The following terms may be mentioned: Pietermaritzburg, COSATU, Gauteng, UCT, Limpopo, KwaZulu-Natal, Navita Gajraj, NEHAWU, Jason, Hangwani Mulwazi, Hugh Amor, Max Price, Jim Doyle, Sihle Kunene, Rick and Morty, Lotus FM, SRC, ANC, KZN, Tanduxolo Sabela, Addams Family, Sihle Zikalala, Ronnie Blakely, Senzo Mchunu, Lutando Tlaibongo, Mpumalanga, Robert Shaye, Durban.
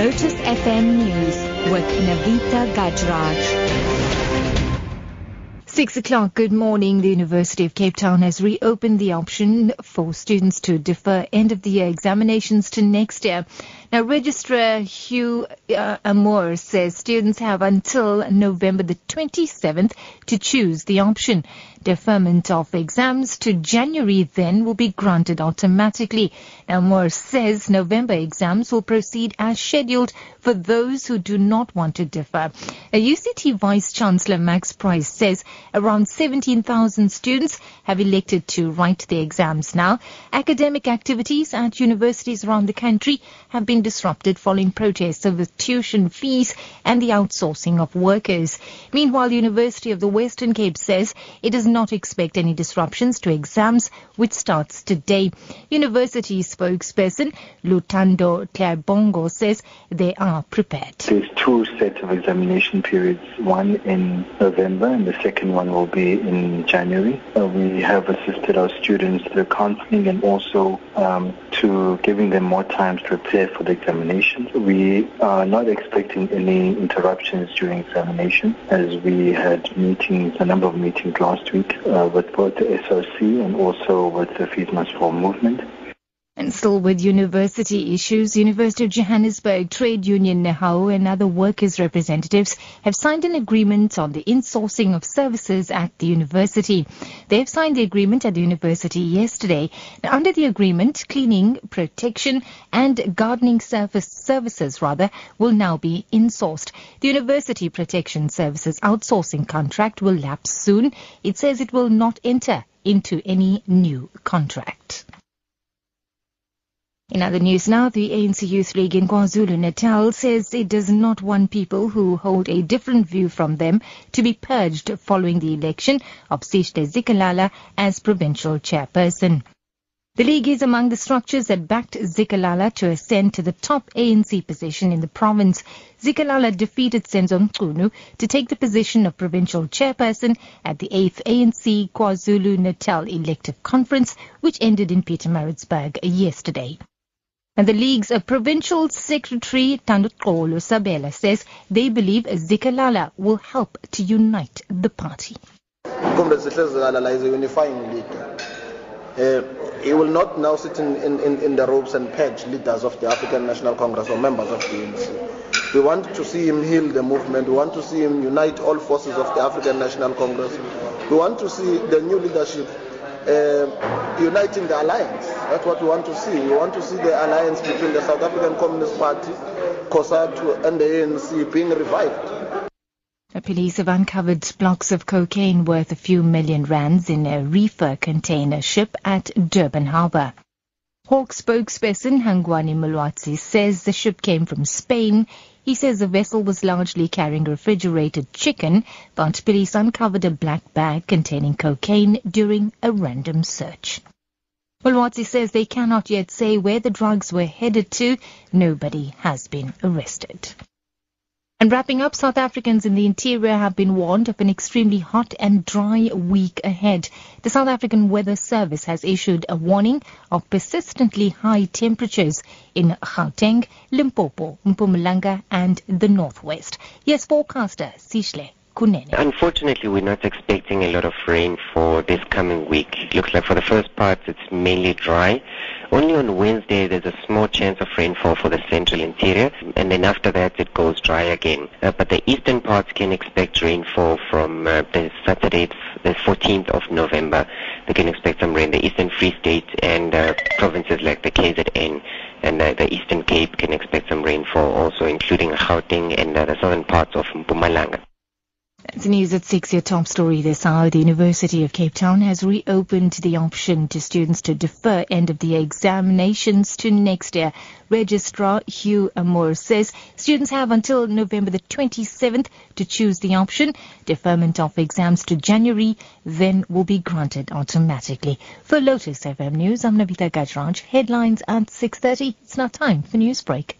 Lotus FM News with Navita Gajraj. 6 o'clock, good morning. The University of Cape Town has reopened the option for students to defer end-of-the-year examinations to next year. Now, Registrar Hugh Amor says students have until November the 27th to choose the option. Deferment of exams to January then will be granted automatically. Amor says November exams will proceed as scheduled for those who do not want to defer. UCT Vice-Chancellor Max Price says around 17,000 students have elected to write their exams now. Academic activities at universities around the country have been disrupted following protests over tuition fees and the outsourcing of workers. Meanwhile, University of the Western Cape says it does not expect any disruptions to exams, which starts today. University spokesperson Lutando Tlaibongo says they are prepared. There's two sets of examination periods, one in November and the second one will be in January. We have assisted our students through counseling and also to giving them more time to prepare for the examinations. We are not expecting any interruptions during examination, as we had meetings, a number of meetings last week with both the SRC and also with the Fees Must Fall movement. And still with university issues, University of Johannesburg Trade Union NEHAWU and other workers' representatives have signed an agreement on the insourcing of services at the university. They have signed the agreement at the university yesterday. Now, under the agreement, cleaning, protection and gardening services will now be insourced. The University Protection Services outsourcing contract will lapse soon. It says it will not enter into any new contract. In other news now, the ANC Youth League in KwaZulu-Natal says it does not want people who hold a different view from them to be purged following the election of Sihle Zikalala as provincial chairperson. The league is among the structures that backed Zikalala to ascend to the top ANC position in the province. Zikalala defeated Senzo Mchunu to take the position of provincial chairperson at the 8th ANC KwaZulu-Natal elective conference, which ended in Pietermaritzburg yesterday. And the league's provincial secretary, Tanduxolo Sabela, says they believe Zikalala will help to unite the party. Comrade Zikalala is a unifying league. He will not now sit in the robes and purge leaders of the African National Congress or members of the ANC. We want to see him heal the movement. We want to see him unite all forces of the African National Congress. We want to see the new leadership uniting the alliance. That's what we want to see. We want to see the alliance between the South African Communist Party, COSATU and the ANC being revived. The police have uncovered blocks of cocaine worth a few million rands in a reefer container ship at Durban Harbour. Hawk spokesperson Hangwani Mulwazi says the ship came from Spain. He says the vessel was largely carrying refrigerated chicken, but police uncovered a black bag containing cocaine during a random search. Mulwazi says they cannot yet say where the drugs were headed to. Nobody has been arrested. And wrapping up, South Africans in the interior have been warned of an extremely hot and dry week ahead. The South African Weather Service has issued a warning of persistently high temperatures in Gauteng, Limpopo, Mpumalanga and the Northwest. Here's forecaster Sihle Kunene. Unfortunately, we're not expecting a lot of rain for this coming week. It looks like for the first part, it's mainly dry. Only on Wednesday, there's a small chance of rainfall for the central interior, and then after that, it goes dry again. But the eastern parts can expect rainfall from the Saturday, the 14th of November. They can expect some rain. The Eastern Free State and provinces like the KZN and the Eastern Cape can expect some rainfall also, including Gauteng and the southern parts of Mpumalanga. That's news at 6, your top story this hour. The University of Cape Town has reopened the option to students to defer end-of-the-year examinations to next year. Registrar Hugh Amor says students have until November the 27th to choose the option. Deferment of exams to January then will be granted automatically. For Lotus FM News, I'm Navita Gajraj. Headlines at 6:30. It's now time for Newsbreak.